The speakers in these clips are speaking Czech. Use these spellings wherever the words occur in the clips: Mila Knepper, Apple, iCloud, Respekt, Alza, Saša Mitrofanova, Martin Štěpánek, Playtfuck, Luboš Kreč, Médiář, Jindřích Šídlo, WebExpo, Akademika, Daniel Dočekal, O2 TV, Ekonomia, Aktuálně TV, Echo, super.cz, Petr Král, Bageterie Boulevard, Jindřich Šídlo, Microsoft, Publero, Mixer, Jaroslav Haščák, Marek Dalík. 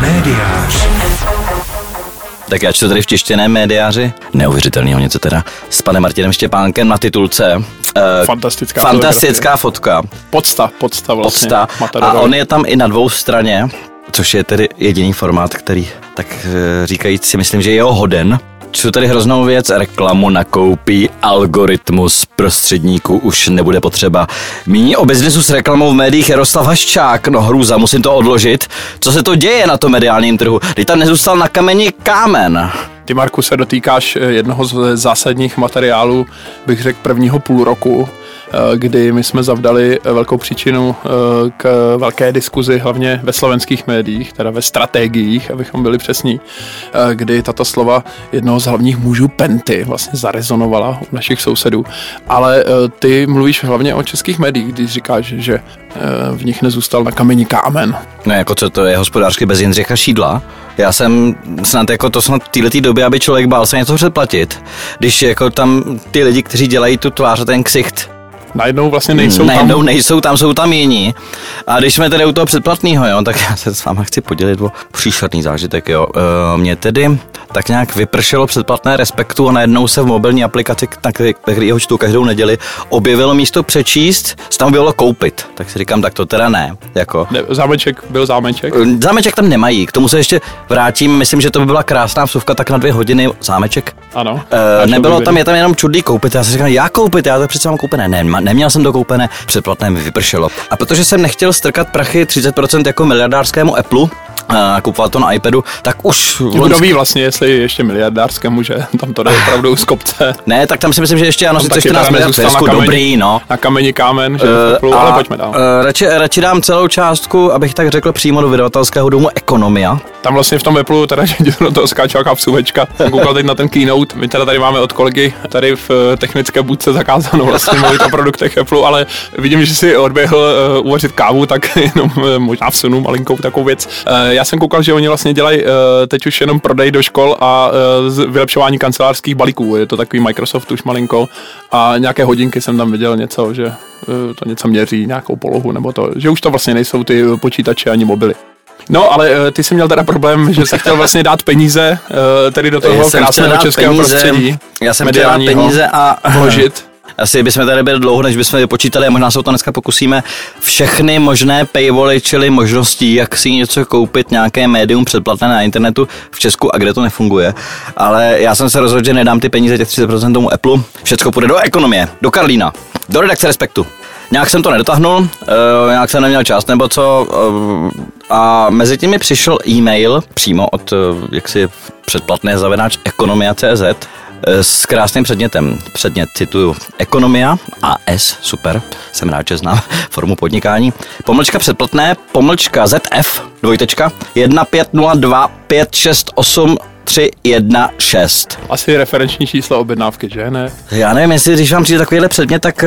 Médiář. Tak já čtu tady v tištěné Médiáři, neuvěřitelného něco teda, s panem Martinem Štěpánkem na titulce. Fantastická fotka. Podsta vlastně. A on je tam i na dvou straně, což je tedy jediný formát, který, tak říkajíc, si myslím, že je ho hoden. Čtu tady hroznou věc, reklamu nakoupí algoritmus prostředníků, už nebude potřeba. Míní o biznesu s reklamou v médiích Jaroslav Haščák, no hrůza, musím to odložit. Co se to děje na tom mediálním trhu? Teď tam nezůstal na kameni kámen. Ty, Marku, se dotýkáš jednoho z zásadních materiálů, bych řekl, prvního půl roku, kdy my jsme zavdali velkou příčinu k velké diskuzi, hlavně ve slovenských médiích, teda ve strategiích, abychom byli přesní, kdy tato slova jednoho z hlavních mužů Penty vlastně zarezonovala u našich sousedů. Ale ty mluvíš hlavně o českých médiích, když říkáš, že v nich nezůstal na kameni kámen. No jako co to je hospodářsky bez Jindřicha Šídla? Já jsem snad jako to snad v této době, aby člověk bál se něco předplatit, když jako tam ty lidi, kteří dělají tu tvář a ten ksicht, najednou vlastně nejsou tam, jsou tam jiní. A když jsme tedy u toho předplatného, jo, tak já se s váma chci podělit o příšerný zážitek, jo. Mě tedy tak nějak vypršelo předplatné Respektu a najednou se v mobilní aplikaci, na kterýho čtu každou neděli, objevilo místo přečíst, se tam bylo koupit. Tak si říkám, tak to teda ne. Jako. Ne, zámeček? Zámeček tam nemají, k tomu se ještě vrátím, myslím, že to by byla krásná vsuvka, tak na 2 hodiny zámeček. Ano. Nebylo tam, je tam jenom čudlý koupit, já si říkám, já koupit, já to přece mám koupené, neměl jsem dokoupené, předplatné mi vypršelo. A protože jsem nechtěl strkat prachy 30% jako miliardářskému Appleu, kupoval to na iPadu, tak už... Kdo ví vlastně, jestli ještě miliardářskému, že tam to jde opravdu z kopce. Ne, tak tam si myslím, že ještě ano, sice 14 miliard zisku, dobrý, no. Na kameni kámen, že Appleu, ale pojďme dál. Radši dám celou částku, abych tak řekl, přímo do vydavatelského domu Ekonomia. Tam vlastně v tom Appleu, teda, že do toho skáčela kapsuvečka, jsem koukal teď na ten keynote, my teda tady máme od kolegy, tady v technické budce zakázáno vlastně mluvit o produktech Appleu, ale vidím, že si odběhl uvařit kávu, tak jenom možná vsunu malinkou takovou věc. Já jsem koukal, že oni vlastně dělají teď už jenom prodej do škol a vylepšování kancelářských balíků. Je to takový Microsoft už malinko a nějaké hodinky jsem tam viděl něco, že to něco měří, nějakou polohu nebo to, že už to vlastně nejsou ty počítače ani mobily. No, ale ty jsi měl teda problém, že jsi chtěl vlastně dát peníze tedy do toho krásného českého prostředí. Já jsem chtěl dát peníze a vložit. Asi bychom tady byli dlouho, než bychom vypočítali, a možná se o to dneska pokusíme, všechny možné paywally, čili možnosti, jak si něco koupit, nějaké médium předplatné na internetu v Česku a kde to nefunguje. Ale já jsem se rozhodl, že nedám ty peníze těch 30% tomu Appleu, všecko půjde do Ekonomie, do Karlína, do redakce Respektu. Nějak jsem to nedotáhnul, nějak jsem neměl čas nebo co, a mezi tím mi přišel e-mail přímo od jaksi předplatné @ ekonomia.cz s krásným předmětem. Předmět cituju: Ekonomia AS, super, jsem rád, že znám formu podnikání. /předplatné/ZF 15025683116. Asi referenční číslo objednávky, že ne? Já nevím, jestli když vám přijde takovýhle předmět, tak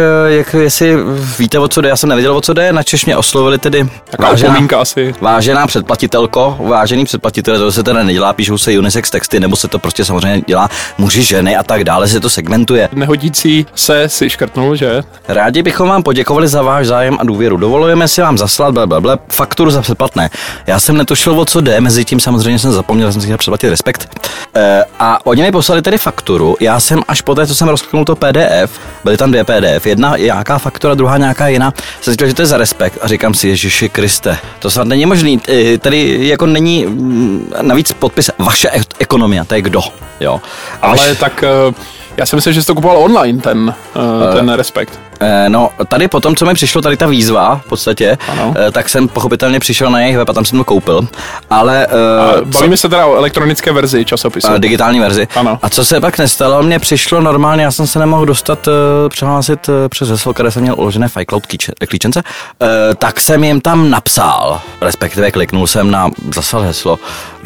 jestli víte, o co jde, já jsem nevěděl, o co jde, načež mě oslovili tedy. Taková upomínka asi. Vážená předplatitelko, vážený předplatitele, to se teda nedělá, píšou se unisex texty, nebo se to prostě samozřejmě dělá muži, ženy a tak dále, se to segmentuje. Nehodící se si škrtnul, že? Rádi bychom vám poděkovali za váš zájem a důvěru. Dovolujeme si vám zaslat blablabla fakturu za předplatné. Já jsem netušil, o co jde, mezi tím samozřejmě jsem zapomněl, jsem si předplatit Respekt. A oni mi poslali tedy fakturu. Já jsem až poté, co jsem rozkliknul to PDF, byly tam 2 PDF, jedna nějaká faktura, druhá nějaká jiná, jsem říkal, že to je za Respekt a říkám si, Ježiši Kriste, to snad není možný, tady jako není, navíc podpis vaše Ekonomia, to je kdo, jo. Ale tak... Já si myslím, že jsi to kupoval online, ten Respekt. No, tady potom, co mi přišlo, tady ta výzva v podstatě, tak jsem pochopitelně přišel na jejich web a tam jsem to koupil. Ale... bavíme se teda o elektronické verzi časopisu. Digitální verzi. Ano. A co se pak nestalo, mně přišlo normálně, já jsem se nemohl dostat, přihlásit přes heslo, které jsem měl uložené v iCloud klíčence, tak jsem jim tam napsal, respektive kliknul jsem na zaslal heslo,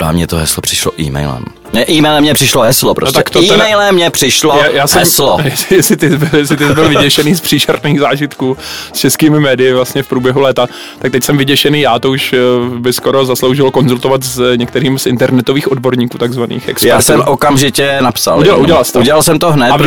a mně to heslo přišlo e-mailem. E-mailem mě přišlo heslo prostě. No e-mailem mě přišlo heslo. Jestli ty jsi byl vyděšený z příšerných zážitků s českými médii vlastně v průběhu léta, tak teď jsem vyděšený já, to už by skoro zasloužilo konzultovat s některým z internetových odborníků, takzvaných expertů. Já jsem okamžitě napsal. Udělal jsem to hned. A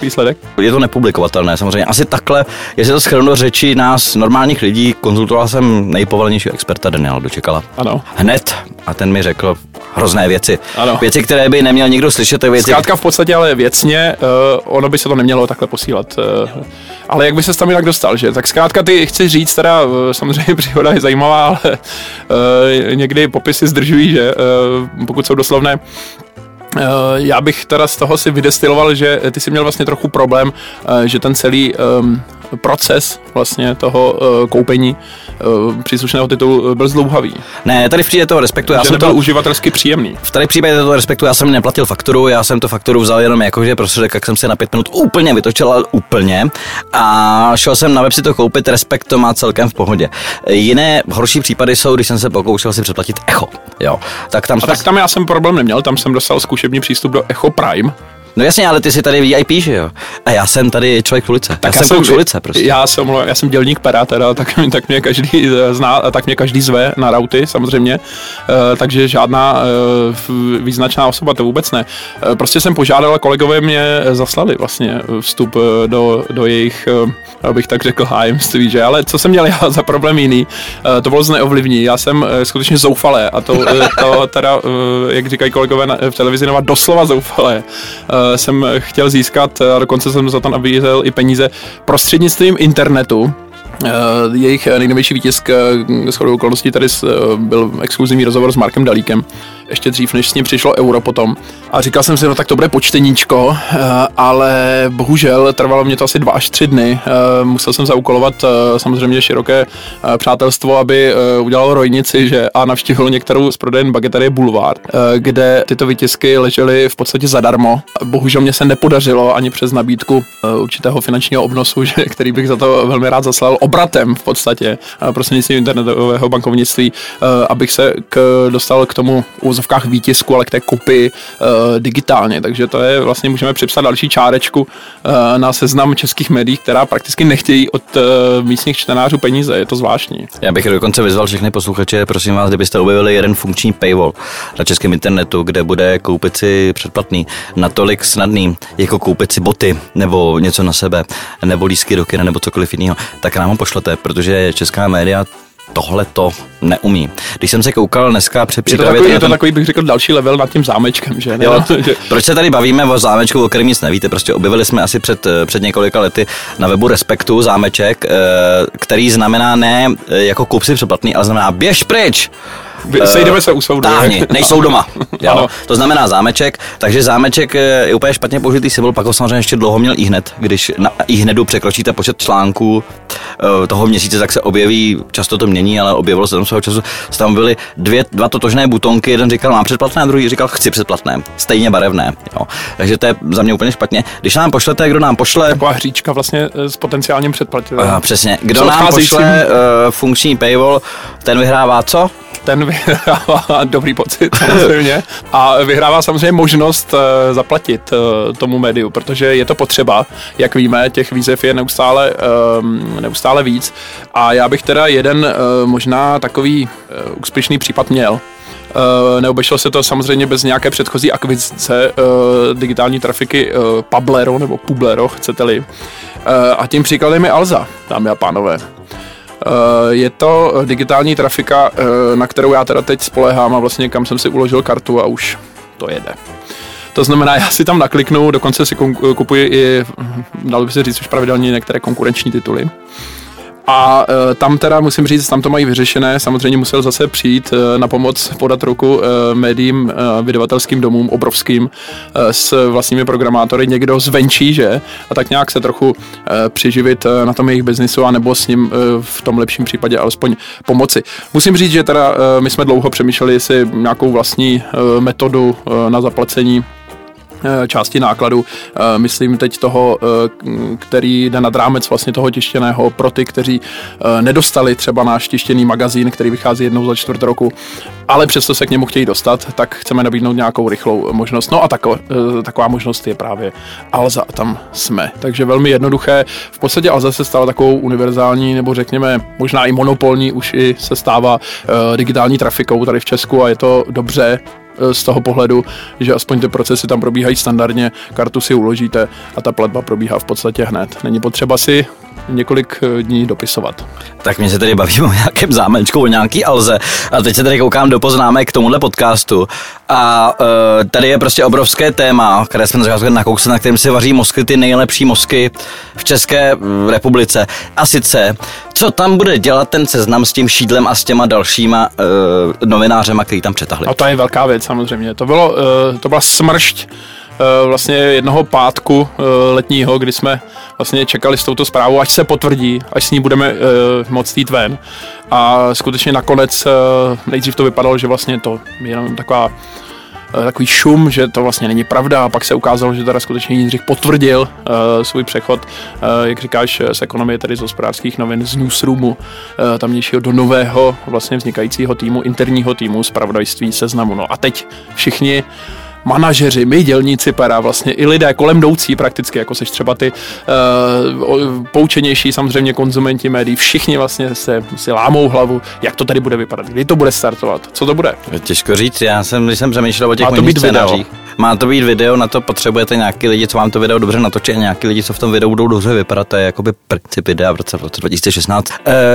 výsledek? Je to nepublikovatelné samozřejmě. Asi takhle, jestli to shrnu do řeči nás normálních lidí, konzultoval jsem nejpovolenějšího experta Daniela Dočekala. Ano. Hned. A ten mi řekl hrozné věci. Ano. Věci, které by neměl nikdo slyšet. Zkrátka v podstatě, ale věcně, ono by se to nemělo takhle posílat. Ale jak by se tam jinak dostal, že? Tak zkrátka ty chci říct, teda samozřejmě příhoda je zajímavá, ale někdy popisy zdržují, že? Pokud jsou doslovné. Já bych teda z toho si vydestiloval, že ty jsi měl vlastně trochu problém, že ten celý proces vlastně toho koupení příslušného titulu byl zdlouhavý. Ne, tady v případě toho Respektu já jsem to uživatelsky příjemný. V tady případě toho Respektu já jsem neplatil fakturu, já jsem to fakturu vzal jenom jakože prostředek, jak jsem se na 5 minut úplně vytočil, úplně, a šel jsem na web si to koupit, Respekt to má celkem v pohodě. Jiné horší případy jsou, když jsem se pokoušel si předplatit Echo, jo. Tak tam já jsem problém neměl, tam jsem dostal zkušební přístup do Echo Prime. No jasně, ale ty jsi tady VIP, že jo? A já jsem tady člověk v ulice. Tak já jsem v ulice prostě. Já jsem dělník pera teda, tak mě každý zná, tak mě každý zve na rauty samozřejmě. Takže žádná význačná osoba to vůbec ne. Prostě jsem požádal a kolegové mě zaslali vlastně vstup do jejich, abych tak řekl, hájemství, že? Ale co jsem měl já za problém jiný? To bylo neovlivní. Já jsem skutečně zoufalé a to teda, jak říkají kolegové v televizi, Nova, doslova zoufalé. Jsem chtěl získat, a dokonce jsem za to nabízel i peníze prostřednictvím internetu. Jejich nejnovější výtisk shodou okolností tady byl exkluzivní rozhovor s Markem Dalíkem. Ještě dřív, než s ním přišlo euro potom. A říkal jsem si, no tak to bude počteníčko, ale bohužel trvalo mě to asi 2 až 3 dny. Musel jsem zaúkolovat samozřejmě široké přátelstvo, aby udělalo rojnici, že a navštívilo některou z prodejen Bageterie Boulevard, kde tyto výtisky ležely v podstatě zadarmo. Bohužel mě se nepodařilo ani přes nabídku určitého finančního obnosu, že, který bych za to velmi rád zaslal obratem v podstatě prostřednictvím internetového bankovnictví, abych se dostal k tomu vozovkách výtisku, ale k té kopii digitálně, takže to je vlastně můžeme připsat další čárečku na seznam českých médií, která prakticky nechtějí od místních čtenářů peníze, je to zvláštní. Já bych dokonce vyzval všechny posluchače, prosím vás, kdybyste objevili jeden funkční paywall na českém internetu, kde bude koupit si předplatný natolik snadný, jako koupit si boty, nebo něco na sebe, nebo lístky do kina, nebo cokoliv jiného, tak nám ho pošlete, protože česká média tohle to neumí. Když jsem se koukal dneska při přípravě... Je to takový, bych řekl, další level nad tím zámečkem, že? Jo, proč se tady bavíme o zámečku, o kterém nic nevíte? Prostě objevili jsme asi před několika lety na webu Respektu zámeček, který znamená ne jako kup si předplatný, ale znamená běž pryč! Sejdeme se u soudu. Táhni, nejsou doma. Jo? To znamená zámeček, takže zámeček je úplně špatně použitý symbol, pak ho samozřejmě ještě dlouho měl ihned. Když na ihnedu překročíte počet článků toho měsíce, tak se objeví, často to mění, ale objevilo se tam svého času, tam byly dva totožné butonky, jeden říkal mám předplatné, a druhý říkal chci předplatné, stejně barevné. Jo? Takže to je za mě úplně špatně. Když nám pošlete, kdo nám pošle... Taková hříčka vlastně s potenciálním předplatitelem. Přesně. Kdo nám pošle funkční paywall, ten vyhrává co? Ten vyhrává dobrý pocit samozřejmě a vyhrává samozřejmě možnost zaplatit tomu médiu, protože je to potřeba, jak víme, těch výzev je neustále víc a já bych teda jeden možná takový úspěšný případ měl. Neobešlo se to samozřejmě bez nějaké předchozí akvizice digitální trafiky Publero nebo Publero, chcete-li. A tím příkladem je Alza, dámy a pánové. Je to digitální trafika, na kterou já teda teď spolehám a vlastně kam jsem si uložil kartu a už to jede. To znamená, já si tam nakliknu, dokonce si kupuji i, dalo by se říct, už pravidelně některé konkurenční tituly. A tam teda musím říct, tam to mají vyřešené, samozřejmě musel zase přijít na pomoc, podat ruku médiím, vydavatelským domům, obrovským, s vlastními programátory, někdo zvenčí, že? A tak nějak se trochu přiživit na tom jejich biznisu, anebo s ním v tom lepším případě alespoň pomoci. Musím říct, že teda my jsme dlouho přemýšleli, jestli nějakou vlastní metodu na zaplacení části nákladu, myslím teď toho, který jde nad rámec vlastně toho tištěného pro ty, kteří nedostali třeba náš tištěný magazín, který vychází jednou za čtvrt roku, ale přesto se k němu chtějí dostat, tak chceme nabídnout nějakou rychlou možnost. No a taková možnost je právě Alza a tam jsme. Takže velmi jednoduché. V podstatě Alza se stala takovou univerzální, nebo řekněme možná i monopolní, už i se stává digitální trafikou tady v Česku a je to dobře, z toho pohledu, že aspoň ty procesy tam probíhají standardně, kartu si uložíte a ta platba probíhá v podstatě hned. Není potřeba si několik dní dopisovat. Tak my se tady bavíme o nějakém zámečku, o nějaký Alze a teď se tady koukám do poznámek k tomuhle podcastu a tady je prostě obrovské téma, které jsme nakousli, na kterém se vaří mozky, ty nejlepší mozky v České republice. A sice, co tam bude dělat ten Seznam s tím Šídlem a s těma dalšíma novinářema, který tam přetahli. A to je velká věc samozřejmě. To byla smršť vlastně jednoho pátku letního, kdy jsme vlastně čekali s touto zprávou, až se potvrdí, až s ní budeme moct jít ven. A skutečně nakonec nejdřív to vypadalo, že vlastně to je jenom takový šum, že to vlastně není pravda a pak se ukázalo, že teda skutečně Jindřich potvrdil svůj přechod, jak říkáš, z ekonomie, tedy z hospodářských novin, z newsroomu tamnějšího do nového vlastně vznikajícího týmu, interního týmu zpravodajství Seznamu. No a teď všichni manažeři, my dělníci pera, vlastně i lidé kolem jdoucí prakticky, jako seš třeba ty poučenější samozřejmě konzumenti médií, všichni vlastně si lámou hlavu, jak to tady bude vypadat, kdy to bude startovat, co to bude. Těžko říct, když jsem přemýšlel o těch možných scénářích. Má to být video, na to potřebujete nějaký lidi, co vám to video dobře natočí a nějaký lidi, co v tom videu budou dobře vypadat, to je jakoby princip videa v roce 2016.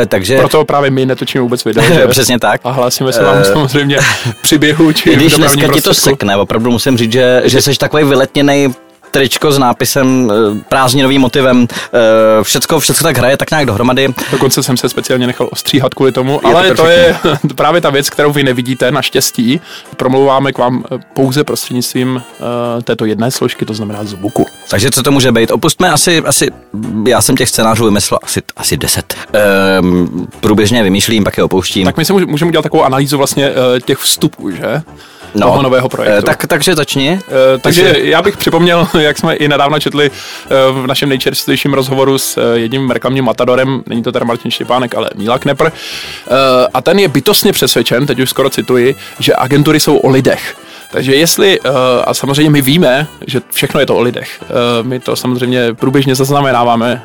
Takže proto právě my netočíme vůbec video. Přesně tak. A hlásíme se vám samozřejmě při běhu či když dneska ti to sekne, opravdu musím říct, že jsi takový vyletněnej, tričko s nápisem, prázdninovým motivem, všecko tak hraje tak nějak dohromady. Dokonce jsem se speciálně nechal ostříhat kvůli tomu, ale to je právě ta věc, kterou vy nevidíte, naštěstí. Promluváme k vám pouze prostřednictvím této jedné složky, to znamená zvuku. Takže co to může být? Opustme asi já jsem těch scénářů vymyslel asi 10. Průběžně vymýšlím, pak je opouštím. Tak my si můžeme udělat takovou analýzu vlastně těch vstupů, že? No, toho nového projektu. Takže začni. Takže já bych připomněl, jak jsme i nedávno četli v našem nejčerstvějším rozhovoru s jedním reklamním matadorem, není to teda Martin Štěpánek, ale Mila Knepper, a ten je bytostně přesvědčen, teď už skoro cituji, že agentury jsou o lidech. Takže jestli, a samozřejmě my víme, že všechno je to o lidech, my to samozřejmě průběžně zaznamenáváme,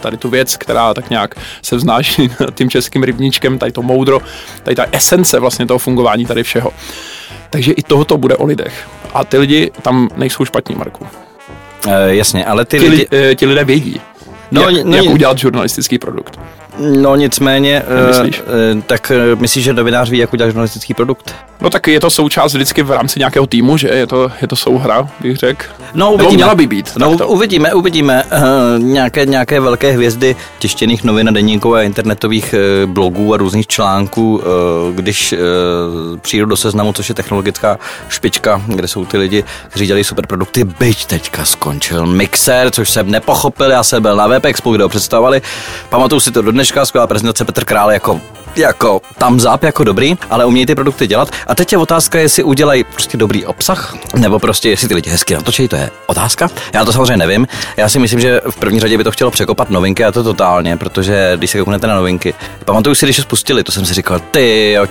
tady tu věc, která tak nějak se vznáší tím českým rybníčkem, tady to moudro, tady ta esence vlastně toho fungování tady všeho. Takže i tohoto bude o lidech. A ty lidi tam nejsou špatní, Marku. Jasně, ale ti lidé vědí, jak udělat žurnalistický produkt. No nicméně, tak myslíš, že novinář ví, jak udělat žurnalistický produkt? No tak je to součást vždycky v rámci nějakého týmu, že je to souhra, bych řekl. No uvidíme. Měla by být. No uvidíme nějaké velké hvězdy tištěných novin a deníků a internetových blogů a různých článků, když přijdu do Seznamu, což je technologická špička, kde jsou ty lidi, kteří dělají super produkty, byť teďka skončil Mixer, což jsem nepochopil, já jsem byl na WebExpo, kde ho představovali. Pamatuju si to do dneška, skvělá prezentace, Petr Král jako thumbs up, jako dobrý, ale umějí ty produkty dělat. A teď je otázka, jestli udělají prostě dobrý obsah, nebo prostě jestli ty lidi hezky natočí, to je otázka. Já to samozřejmě nevím. Já si myslím, že v první řadě by to chtělo překopat novinky, a to totálně, protože když se kouknete na novinky, pamatuju si, když je spustili, to jsem si říkal,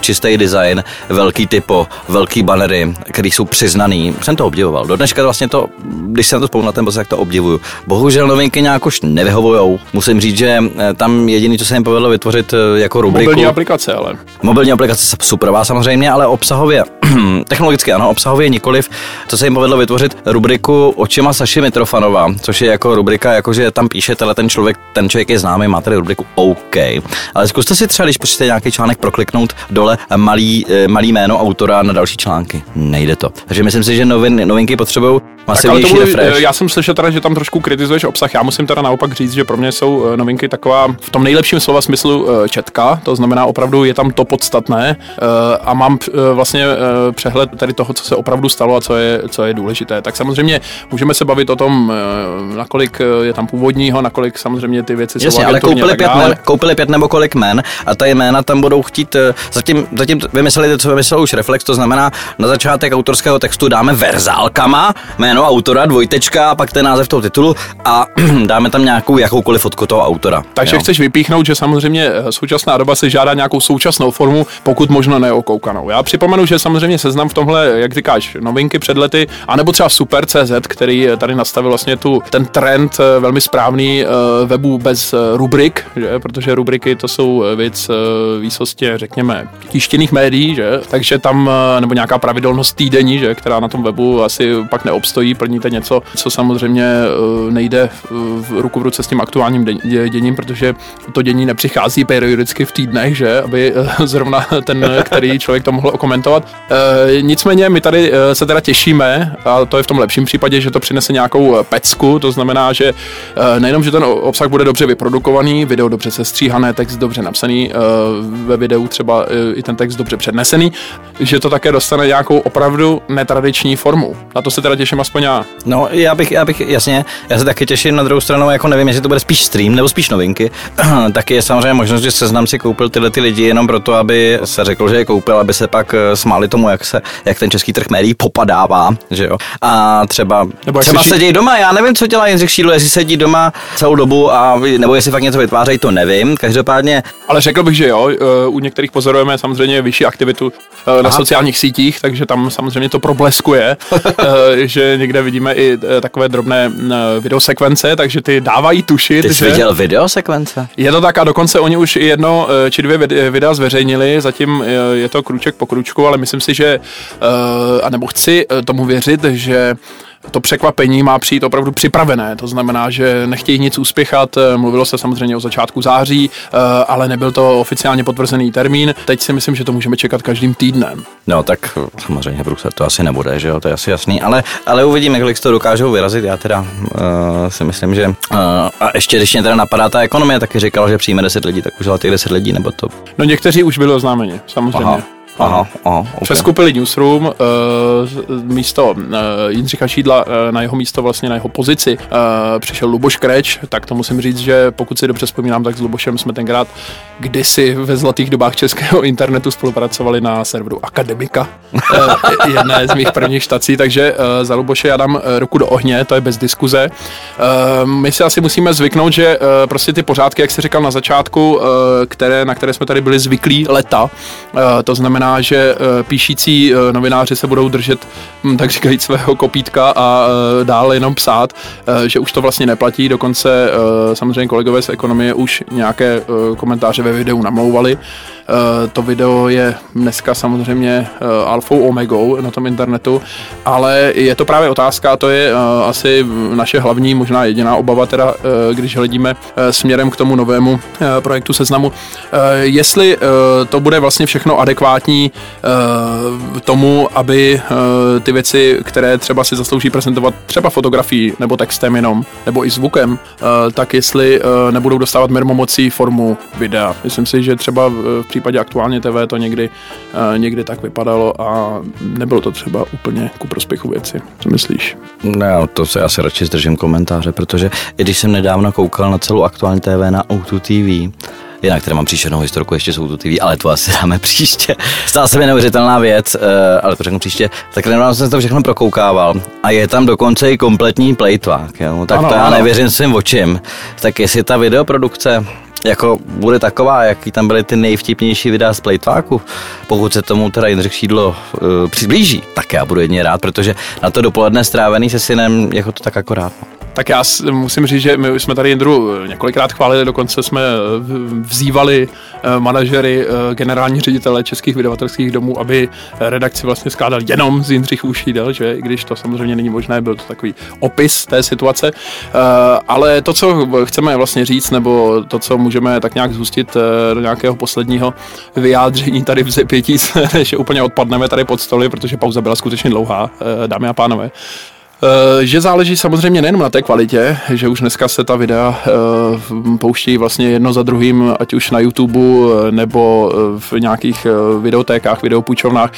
čistý design, velký typo, velký bannery, který jsou přiznaný. Jsem to obdivoval. Do dneška vlastně to, když se na to vzpomínám, tak to obdivuju. Bohužel novinky nějak už nevyhovujou. Musím říct, že tam jediný, co se jim povedlo vytvořit jako rubriku aplikace, ale. Mobilní aplikace se superová samozřejmě, ale obsahově, technologicky ano, obsahově nikoliv. To se jim povedlo vytvořit rubriku Očima Saši Mitrofanova, což je jako rubrika, jakože tam píše, ten člověk je známý, má tady rubriku OK. Ale zkuste si třeba, když počíte nějaký článek, prokliknout dole malý jméno autora na další články. Nejde to. Takže myslím si, že novinky potřebují masivnější refresh. Já jsem slyšel teda, že tam trošku kritizuješ obsah. Já musím teda naopak říct, že pro mě jsou novinky taková v tom nejlepším slova smyslu četka, to znamená opravdu je tam to podstatné a mám vlastně přehled tady toho, co se opravdu stalo a co je důležité. Tak samozřejmě můžeme se bavit o tom, nakolik je tam původního, nakolik samozřejmě ty věci jsou agenturně. Jasně, ale koupili 5 nebo kolik jmen a ta jména tam budou chtít, zatím vymysleli, co vymyslel už Reflex, to znamená na začátek autorského textu dáme verzálkama jméno autora, dvojtečka a pak ten název toho titulu a dáme tam jakoukoliv fotku toho autora. Takže jo. Chceš vypíchnout, že samozřejmě současná doba se žádá nějakou současnou formu, pokud možno neokoukanou. Já připomenu, že samozřejmě seznam v tomhle, jak říkáš, novinky před lety, anebo třeba super.cz, který tady nastavil vlastně ten trend velmi správný webu bez rubrik, že? Protože rubriky to jsou věc výsostně, řekněme, tištěných médií, že? Takže tam, nebo nějaká pravidelnost týdenní, že? Která na tom webu asi pak neobstojí, plníte něco, co samozřejmě nejde v ruku v ruce s tím aktuálním děním, protože to dění nepřichází periodicky v týdnech, že? Aby zrovna ten, který člověk to mohl okomentovat. Nicméně my tady se teda těšíme, a to je v tom lepším případě, že to přinese nějakou pecku, to znamená, že nejenom, že ten obsah bude dobře vyprodukovaný, video dobře sestříhané, text dobře napsaný, ve videu třeba i ten text dobře přednesený, že to také dostane nějakou opravdu netradiční formu. Na to se teda těším aspoň já. No, já bych jasně, já se taky těším, na druhou stranu, jako nevím, jestli to bude spíš stream nebo spíš novinky, taky je samozřejmě možnost, že Seznam si koupil tyhle ty lidi jenom proto, aby se řekl, že je koupil, aby se pak smáli tomu, jak ten český trh médií popadává, že jo. A třeba sedí doma, já nevím, co dělá Jindřich Šídlo, jestli sedí doma celou dobu a nebo jestli fakt něco vytvářejí, to nevím, každopádně. Ale řekl bych, že jo, u některých pozorujeme samozřejmě vyšší aktivitu na sociálních sítích, takže tam samozřejmě to probleskuje, že někde vidíme i takové drobné videosekvence, takže ty dávají tušit. Ty jsi viděl videosekvence? Je to tak a dokonce oni už jedno či dvě videa zveřejnili, zatím je to krůček po krůčku, ale myslím si, že, anebo chci tomu věřit, že to překvapení má přijít opravdu připravené, to znamená, že nechtějí nic uspěchat, mluvilo se samozřejmě o začátku září, ale nebyl to oficiálně potvrzený termín, teď si myslím, že to můžeme čekat každým týdnem. No tak samozřejmě Brusel to asi nebude, že jo, to je asi jasný, ale uvidíme, kolik to dokážou vyrazit, já teda si myslím, že a ještě když mě teda napadá ta ekonomie, taky říkala, že přijme 10 lidí, tak už ale těch 10 lidí nebo to. No někteří už byli oznámeni, samozřejmě. Aha, okay. Přeskupili newsroom, místo Jindřicha Šídla, na jeho místo vlastně, na jeho pozici přišel Luboš Kreč, tak to musím říct, že pokud si dobře vzpomínám, tak s Lubošem jsme tenkrát kdysi ve zlatých dobách českého internetu spolupracovali na serveru Akademika, jedné z mých prvních štací, takže za Luboše já dám ruku do ohně, to je bez diskuze. My si asi musíme zvyknout, že prostě ty pořádky, jak jsi říkal na začátku, na které jsme tady byli zvyklí leta, to znamená, že píšící novináři se budou držet, tak říkají, svého kopítka a dále jenom psát, že už to vlastně neplatí, dokonce samozřejmě kolegové z ekonomie už nějaké komentáře ve videu namlouvali. To video je dneska samozřejmě alfou omegou na tom internetu, ale je to právě otázka, to je asi naše hlavní, možná jediná obava teda, když hledíme směrem k tomu novému projektu Seznamu. Jestli to bude vlastně všechno adekvátní tomu, aby ty věci, které třeba si zaslouží prezentovat třeba fotografií nebo textem jenom, nebo i zvukem, tak jestli nebudou dostávat mermomocí formu videa. Myslím si, že třeba v případě Aktuálně TV to někdy tak vypadalo a nebylo to třeba úplně ku prospěchu věci. Co myslíš? No, to se asi radši zdržím komentáře, protože i když jsem nedávno koukal na celou Aktuální TV na O2 TV, jinak tady mám příšernou historku, ještě jsou tu TV, ale to asi dáme příště. Stala se mi neuvěřitelná věc, ale to řeknu příště. Tak nedávno jsem to všechno prokoukával a je tam dokonce i kompletní Playtfuck, jo? Tak ano, to já nevěřím svým očím. Tak jestli ta videoprodukce jako bude taková, jaký tam byly ty nejvtipnější videa z Playtfucku, pokud se tomu teda Jindřich Šídlo přiblíží, tak já budu jedině rád, protože na to dopoledne strávený se synem, jako to tak akorát. Tak já musím říct, že my jsme tady Jindru několikrát chválili, dokonce jsme vzývali manažery, generální ředitele českých vydavatelských domů, aby redakci vlastně skládal jenom z Jindřichů Šídel, že i když to samozřejmě není možné, byl to takový opis té situace, ale to, co chceme vlastně říct, nebo to, co můžeme tak nějak zhustit do nějakého posledního vyjádření tady v Zepětí, že úplně odpadneme tady pod stoly, protože pauza byla skutečně dlouhá, dámy a pánové. Že záleží samozřejmě nejenom na té kvalitě, že už dneska se ta videa pouští vlastně jedno za druhým, ať už na YouTube nebo v nějakých videotékách, videopůjčovnách.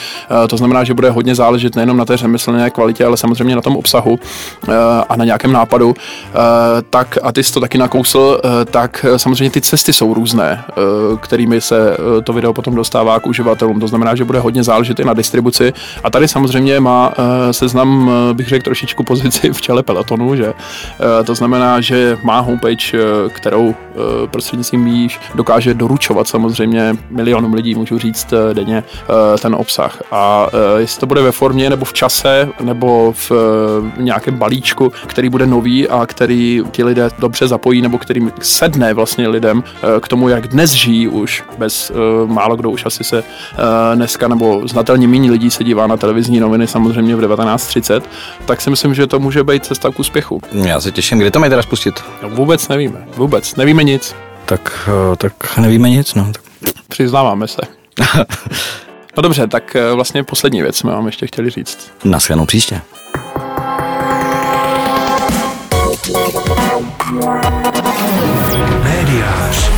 To znamená, že bude hodně záležet nejenom na té řemeslné kvalitě, ale samozřejmě na tom obsahu a na nějakém nápadu. Tak, a ty jsi to taky nakousl, tak samozřejmě ty cesty jsou různé, kterými se to video potom dostává k uživatelům. To znamená, že bude hodně záležet i na distribuci. A tady samozřejmě má Seznam, bych řekl, trošičku pozici v čele pelotonu, že to znamená, že má homepage, kterou prostřednictvím jíž dokáže doručovat samozřejmě milionům lidí, můžu říct, denně ten obsah. A jestli to bude ve formě nebo v čase nebo v nějakém balíčku, který bude nový a který ti lidé dobře zapojí nebo který sedne vlastně lidem k tomu, jak dnes žijí už bez málo kdo už asi se dneska nebo znatelně méně lidí se dívá na televizní noviny samozřejmě v 19:30, tak si myslím, že to může být cesta k úspěchu. Já se těším, kdy to mají teda spustit? No, vůbec nevíme nic. Tak nevíme nic, no. Přiznáváme se. No dobře, tak vlastně poslední věc jsme vám ještě chtěli říct. Naschledanou příště. Médiář.